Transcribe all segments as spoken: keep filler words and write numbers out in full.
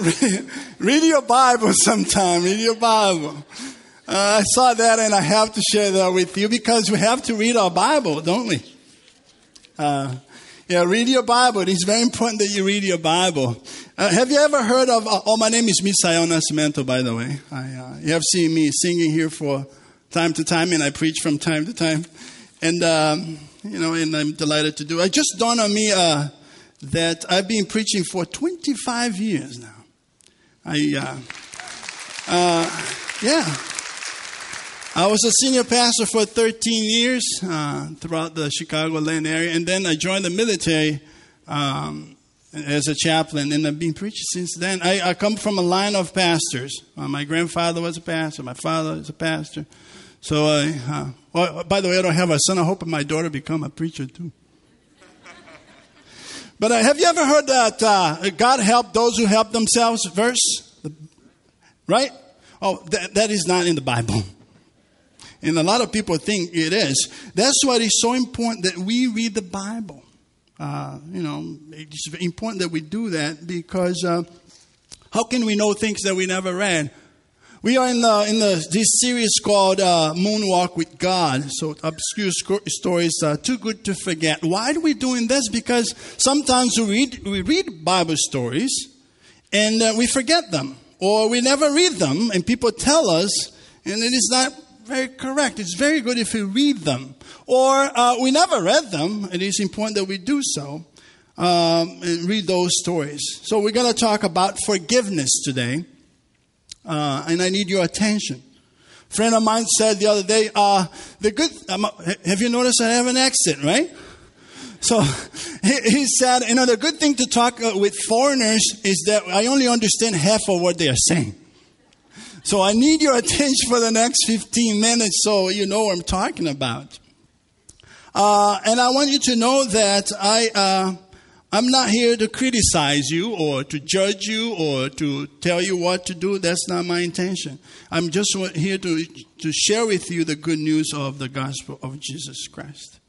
Read your Bible sometime. Read your Bible. Uh, I saw that and I have to share that with you because we have to read our Bible, don't we? Uh, yeah, read your Bible. It's very important that you read your Bible. Uh, have you ever heard of... Uh, oh, my name is Misael Nascimento, by the way. I, uh, you have seen me singing here for time to time, and I preach from time to time. And, um, you know, and I'm delighted to do it. It just dawned on me uh, that I've been preaching for twenty-five years now. I, uh, uh, yeah. I was a senior pastor for thirteen years uh, throughout the Chicagoland area. And then I joined the military um, as a chaplain. And I've been preaching since then. I, I come from a line of pastors. Uh, my grandfather was a pastor. My father is a pastor. So, I, uh, well, by the way, I don't have a son. I hope my daughter become a preacher too. But uh, have you ever heard that uh, God help those who help themselves verse? Right? Oh, that, that is not in the Bible. And a lot of people think it is. That's why it's so important that we read the Bible. Uh, you know, it's important that we do that because uh, how can we know things that we never read? We are in the, in the this series called uh, Moonwalk with God. So obscure sc- stories are too good to forget. Why are we doing this? Because sometimes we read, we read Bible stories and uh, we forget them. Or we never read them and people tell us and it is not very correct. It's very good if we read them. Or uh, we never read them and it's important that we do so um, and read those stories. So we're going to talk about forgiveness today. Uh, and I need your attention. A friend of mine said the other day, uh, the good, um, have you noticed I have an accent, right? So he, he said, you know, the good thing to talk uh, with foreigners is that I only understand half of what they are saying. So I need your attention for the next fifteen minutes so you know what I'm talking about. Uh, and I want you to know that I... Uh, I'm not here to criticize you or to judge you or to tell you what to do. That's not my intention. I'm just here to, to share with you the good news of the gospel of Jesus Christ.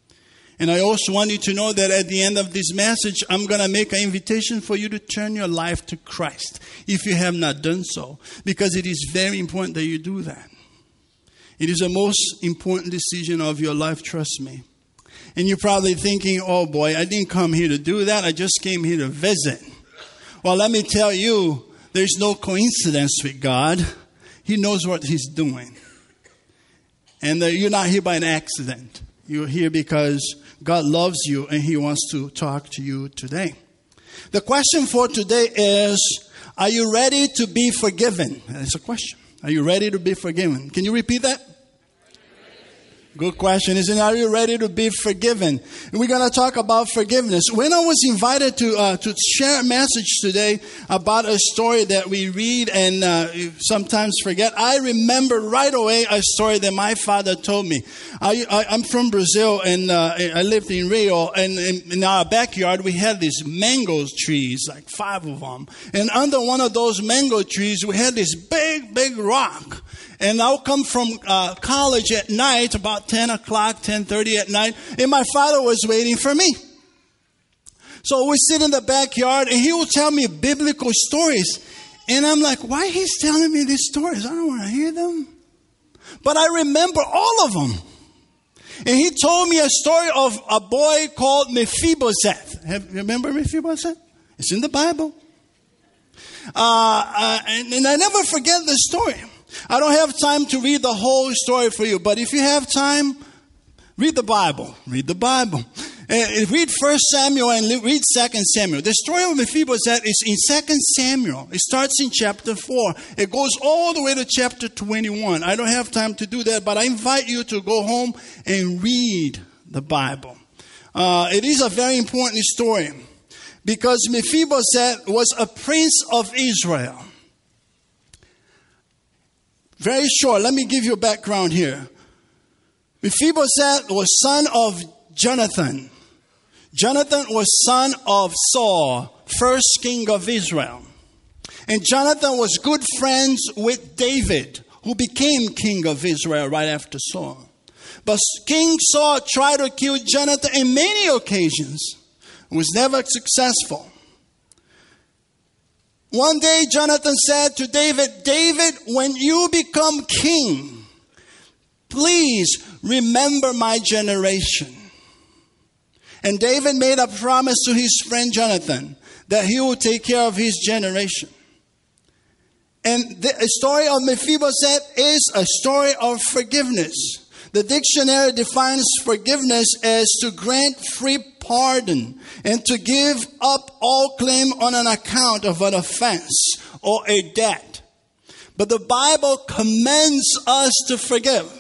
And I also want you to know that at the end of this message, I'm going to make an invitation for you to turn your life to Christ if you have not done so, because it is very important that you do that. It is the most important decision of your life, trust me. And you're probably thinking, oh boy, I didn't come here to do that. I just came here to visit. Well, let me tell you, there's no coincidence with God. He knows what he's doing. And that you're not here by an accident. You're here because God loves you and he wants to talk to you today. The question for today is, are you ready to be forgiven? That's a question. Are you ready to be forgiven? Can you repeat that? Good question, isn't it? Are you ready to be forgiven? And we're going to talk about forgiveness. When I was invited to uh, to share a message today about a story that we read and uh, sometimes forget, I remember right away a story that my father told me. I, I, I'm from Brazil, and uh, I lived in Rio, and in, in our backyard we had these mango trees, like five of them. And under one of those mango trees, we had this big, big rock. And I'll come from uh, college at night, about ten o'clock, ten thirty at night. And my father was waiting for me. So we sit in the backyard and he will tell me biblical stories. And I'm like, why he's telling me these stories? I don't want to hear them. But I remember all of them. And he told me a story of a boy called Mephibosheth. Have, remember Mephibosheth? It's in the Bible. Uh, uh, and, and I never forget the story. I don't have time to read the whole story for you, but if you have time, read the Bible. Read the Bible. Uh, read First Samuel and read Second Samuel. The story of Mephibosheth is in Second Samuel. It starts in chapter four. It goes all the way to chapter twenty-one. I don't have time to do that, but I invite you to go home and read the Bible. Uh, it is a very important story because Mephibosheth was a prince of Israel. Very short. Let me give you a background here. Mephibosheth was son of Jonathan. Jonathan was son of Saul, first king of Israel. And Jonathan was good friends with David, who became king of Israel right after Saul. But King Saul tried to kill Jonathan in many occasions. It was never successful. One day Jonathan said to David, David, when you become king, please remember my generation. And David made a promise to his friend Jonathan that he will take care of his generation. And the story of Mephibosheth is a story of forgiveness. The dictionary defines forgiveness as to grant free pardon and to give up all claim on an account of an offense or a debt. But the Bible commands us to forgive.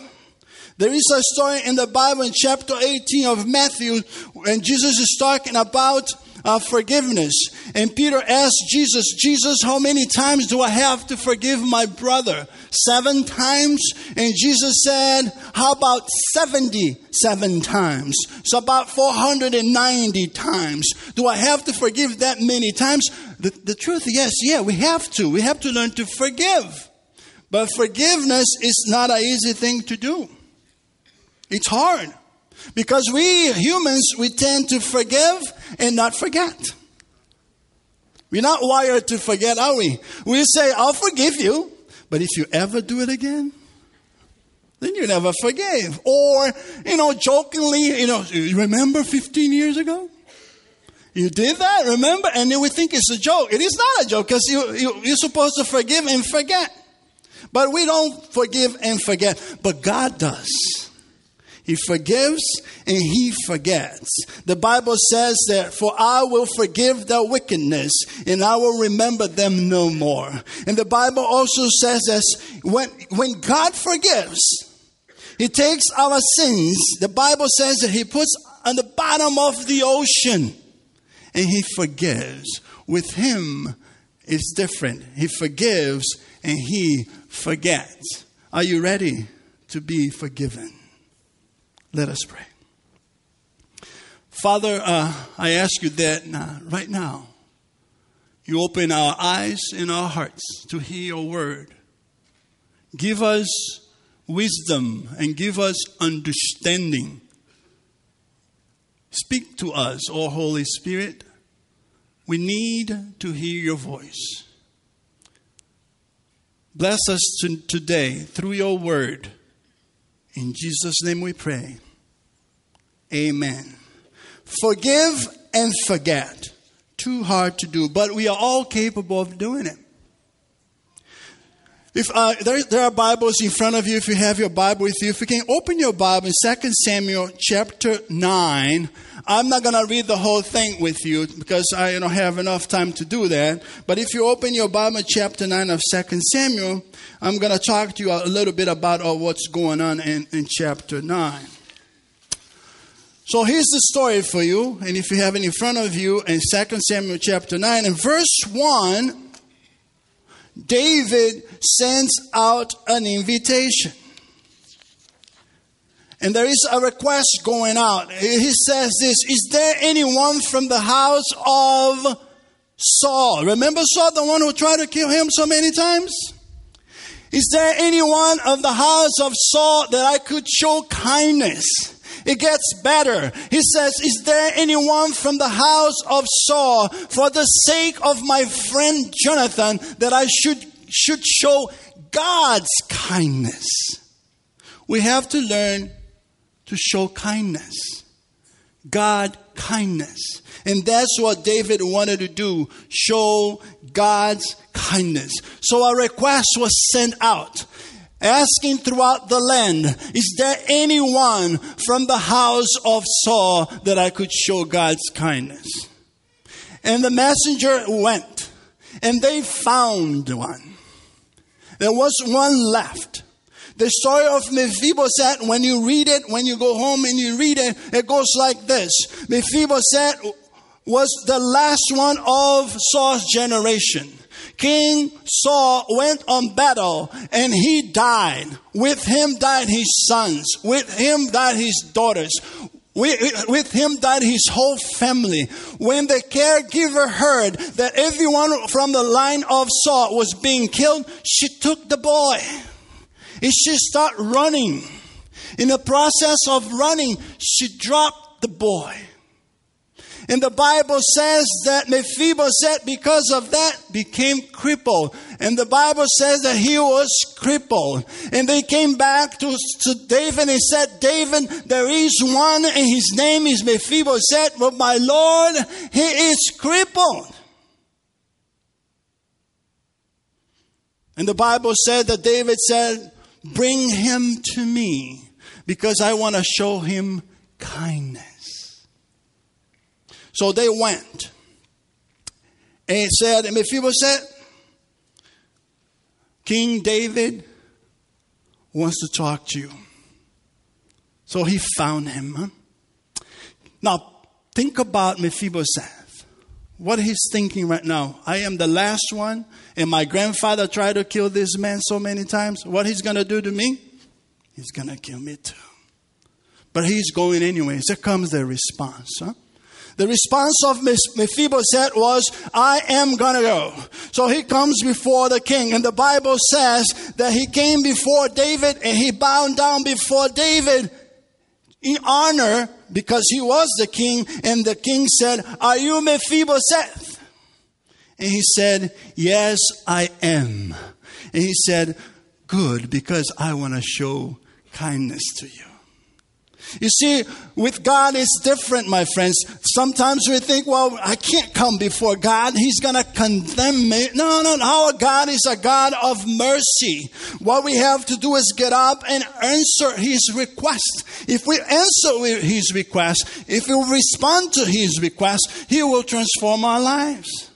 There is a story in the Bible in chapter eighteen of Matthew when Jesus is talking about uh, forgiveness. And Peter asked Jesus, Jesus, how many times do I have to forgive my brother? Seven times? And Jesus said, how about seventy-seven times? So about four hundred ninety times. Do I have to forgive that many times? The, the truth, yes, yeah, we have to. We have to learn to forgive. But forgiveness is not an easy thing to do. It's hard because we humans, we tend to forgive and not forget. We're not wired to forget, are we? We say, I'll forgive you. But if you ever do it again, then you never forgave. Or, you know, jokingly, you know, remember fifteen years ago? You did that, remember? And then we think it's a joke. It is not a joke because you, you, you're supposed to forgive and forget. But we don't forgive and forget. But God does. He forgives and he forgets. The Bible says that, for I will forgive their wickedness and I will remember them no more. And the Bible also says that when, when God forgives, he takes our sins. The Bible says that he puts on the bottom of the ocean and he forgives. With him, it's different. He forgives and he forgets. Are you ready to be forgiven? Let us pray. Father, uh, I ask you that uh, right now, you open our eyes and our hearts to hear your word. Give us wisdom and give us understanding. Speak to us, O Holy Spirit. We need to hear your voice. Bless us to- today through your word. In Jesus' name we pray. Amen. Forgive and forget. Too hard to do, but we are all capable of doing it. If uh, there, there are Bibles in front of you, if you have your Bible with you, if you can open your Bible in Second Samuel chapter nine. I'm not going to read the whole thing with you because I don't have enough time to do that. But if you open your Bible, chapter nine of Second Samuel, I'm going to talk to you a little bit about uh, what's going on in, in chapter nine. So here's the story for you. And if you have it in front of you in Second Samuel chapter nine and verse one, David sends out an invitation. And there is a request going out. He says this, is there anyone from the house of Saul? Remember Saul, the one who tried to kill him so many times? Is there anyone of the house of Saul that I could show kindness? It gets better. He says, is there anyone from the house of Saul, for the sake of my friend Jonathan, that I should, should show God's kindness? We have to learn to show kindness. God kindness. And that's what David wanted to do. Show God's kindness. So a request was sent out, asking throughout the land, is there anyone from the house of Saul that I could show God's kindness? And the messenger went, and they found one. There was one left. The story of Mephibosheth, when you read it, when you go home and you read it, it goes like this. Mephibosheth was the last one of Saul's generation. King Saul went on battle and he died. With him died his sons. With him died his daughters. With him died his whole family. When the caregiver heard that everyone from the line of Saul was being killed, she took the boy and she started running. In the process of running, she dropped the boy. And the Bible says that Mephibosheth, because of that, became crippled. And the Bible says that he was crippled. And they came back to, to David and said, David, there is one and his name is Mephibosheth, but my Lord, he is crippled. And the Bible said that David said, bring him to me because I want to show him kindness. So they went and said, Mephibosheth, King David wants to talk to you. So he found him. Huh? Now, think about Mephibosheth. What he's thinking right now. I am the last one. And my grandfather tried to kill this man so many times. What he's going to do to me? He's going to kill me too. But he's going anyways. There comes the response. Huh? The response of Mephibosheth was, I am going to go. So he comes before the king. And the Bible says that he came before David and he bowed down before David in honor because he was the king. And the king said, are you Mephibosheth? And he said, yes, I am. And he said, good, because I want to show kindness to you. You see, with God, it's different, my friends. Sometimes we think, well, I can't come before God. He's going to condemn me. No, no, our God is a God of mercy. What we have to do is get up and answer His request. If we answer His request, if we respond to His request, He will transform our lives.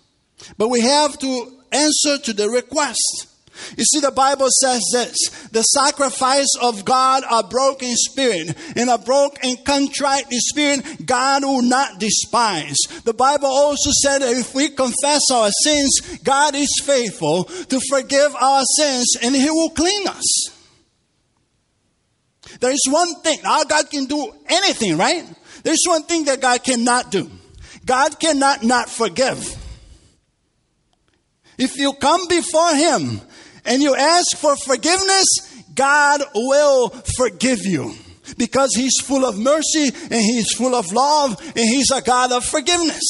But we have to answer to the request. You see, the Bible says this, the sacrifice of God, a broken spirit, and a broken contrite spirit, God will not despise. The Bible also said that if we confess our sins, God is faithful to forgive our sins and He will clean us. There is one thing, our God can do anything, right? There's one thing that God cannot do. God cannot not forgive. If you come before Him, and you ask for forgiveness, God will forgive you. Because He's full of mercy, and He's full of love, and He's a God of forgiveness.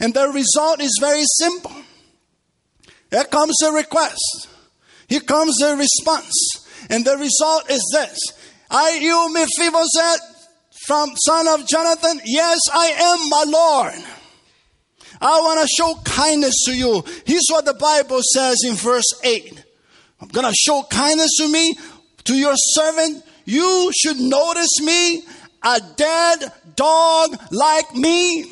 And the result is very simple. Here comes the request. Here comes the response. And the result is this. Are you Mephibosheth, from son of Jonathan? Yes, I am, my Lord. I want to show kindness to you. Here's what the Bible says in verse eight. I'm going to show kindness to me, to your servant. You should notice me, a dead dog like me.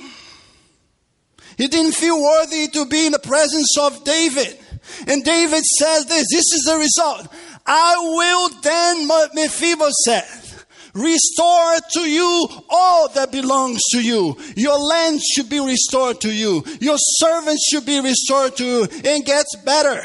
He didn't feel worthy to be in the presence of David. And David says this, this is the result. I will then, Mephibosheth, restore to you all that belongs to you. Your land should be restored to you. Your servants should be restored to you. And gets better.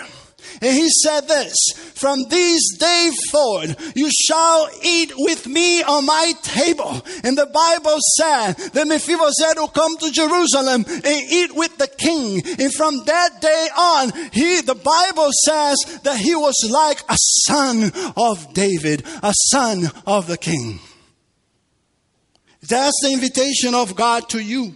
And he said this, from this day forward, you shall eat with me on my table. And the Bible said that Mephibosheth will come to Jerusalem and eat with the king. And from that day on, he, the Bible says that he was like a son of David, a son of the king. That's the invitation of God to you.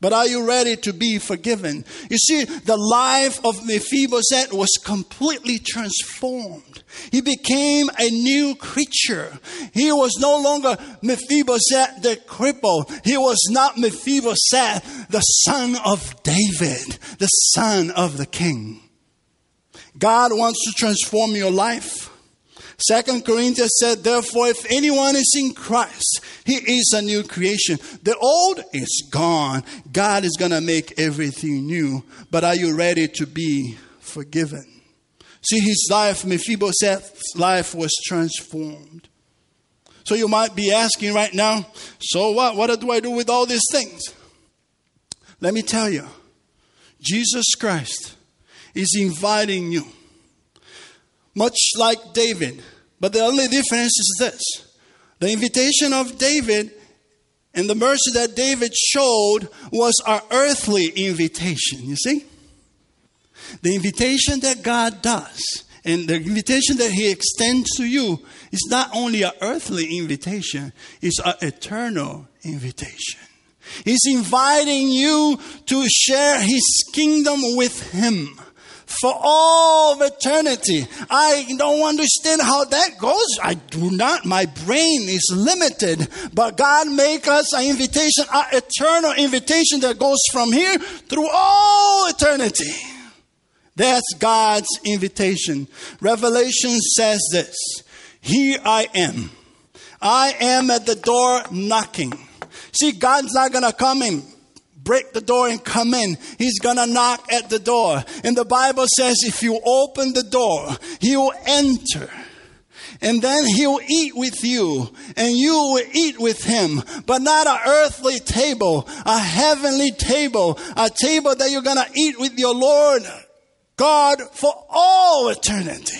But are you ready to be forgiven? You see, the life of Mephibosheth was completely transformed. He became a new creature. He was no longer Mephibosheth the cripple. He was not Mephibosheth, the son of David, the son of the king. God wants to transform your life. Second Corinthians said, therefore, if anyone is in Christ, he is a new creation. The old is gone. God is going to make everything new. But are you ready to be forgiven? See, his life, Mephibosheth's life, was transformed. So you might be asking right now, so what? What do I do with all these things? Let me tell you, Jesus Christ is inviting you. Much like David. But the only difference is this. The invitation of David and the mercy that David showed was an earthly invitation. You see? The invitation that God does and the invitation that He extends to you is not only an earthly invitation. It's an eternal invitation. He's inviting you to share his kingdom with him for all of eternity. I don't understand how that goes. I do not. My brain is limited. But God make us an invitation, an eternal invitation that goes from here through all eternity. That's God's invitation. Revelation says this: here I am. I am at the door knocking. See, God's not going to come in, break the door and come in. He's going to knock at the door. And the Bible says if you open the door, he will enter. And then he'll eat with you, and you will eat with him. But not an earthly table, a heavenly table, a table that you're going to eat with your Lord God for all eternity.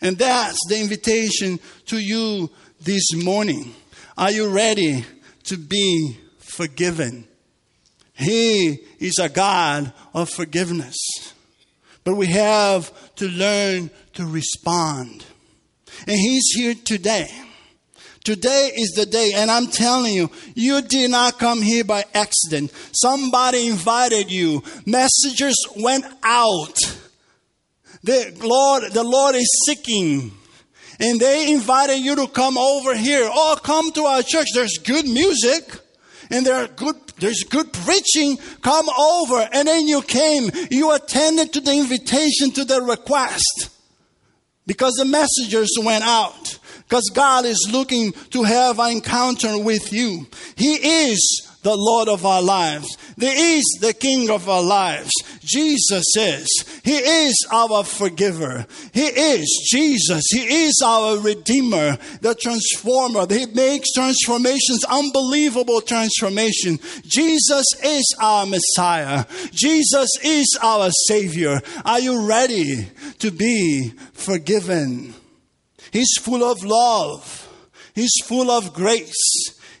And that's the invitation to you this morning. Are you ready to be forgiven? He is a God of forgiveness. But we have to learn to respond. And he's here today. Today is the day, and I'm telling you, you did not come here by accident. Somebody invited you. Messengers went out. The Lord, the Lord is seeking. And they invited you to come over here. Oh, come to our church. There's good music. And there are good, there's good preaching. Come over. And then you came. You attended to the invitation, to the request. Because the messengers went out. Because God is looking to have an encounter with you. He is the Lord of our lives. He is the King of our lives. Jesus is. He is our forgiver. He is Jesus. He is our Redeemer, the Transformer. He makes transformations, unbelievable transformation. Jesus is our Messiah. Jesus is our Savior. Are you ready to be forgiven? He's full of love. He's full of grace.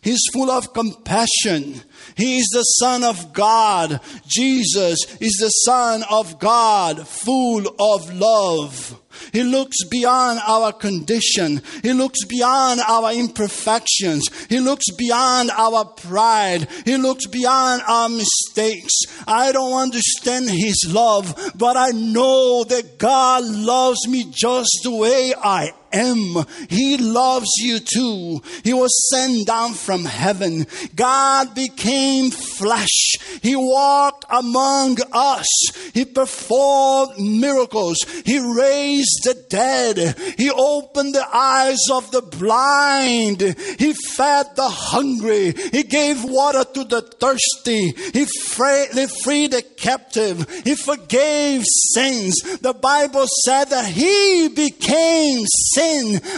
He's full of compassion. He is the Son of God. Jesus is the Son of God, full of love. He looks beyond our condition. He looks beyond our imperfections. He looks beyond our pride. He looks beyond our mistakes. I don't understand his love, but I know that God loves me just the way I am. Him. He loves you too. He was sent down from heaven. God became flesh. He walked among us. He performed miracles. He raised the dead. He opened the eyes of the blind. He fed the hungry. He gave water to the thirsty. He freed the captive. He forgave sins. The Bible said that he became sin.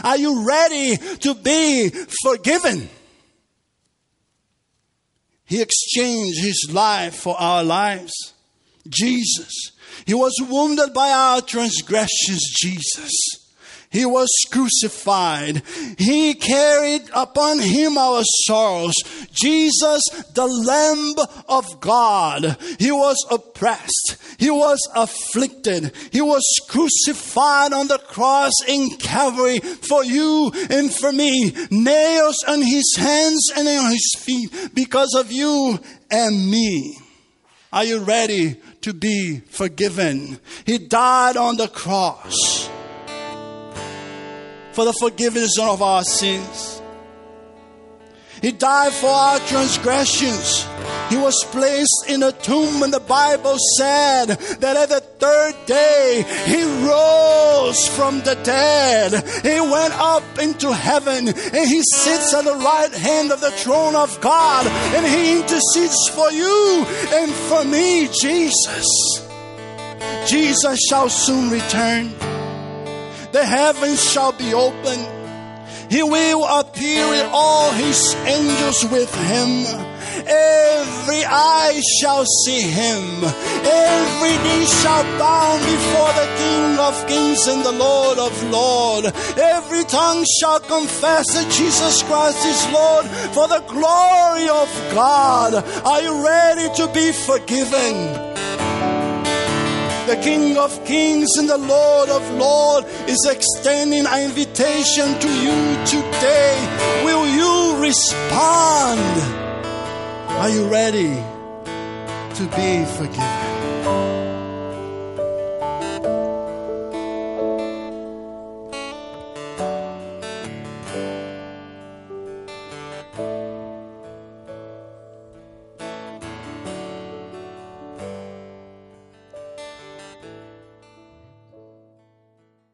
Are you ready to be forgiven? He exchanged his life for our lives. Jesus. He was wounded by our transgressions. Jesus. He was crucified. He carried upon him our sorrows. Jesus, the Lamb of God. He was oppressed. He was afflicted. He was crucified on the cross in Calvary for you and for me. Nails on his hands and on his feet because of you and me. Are you ready to be forgiven? He died on the cross for the forgiveness of our sins. He died for our transgressions. He was placed in a tomb, and the Bible said that at the third day he rose from the dead. He went up into heaven, and he sits at the right hand of the throne of God, and he intercedes for you and for me. Jesus. Jesus shall soon return. The heavens shall be open. He will appear with all his angels with him. Every eye shall see him. Every knee shall bow before the King of kings and the Lord of lords. Every tongue shall confess that Jesus Christ is Lord for the glory of God. Are you ready to be forgiven? The King of kings and the Lord of lords is extending an invitation to you today. Will you respond? Are you ready to be forgiven?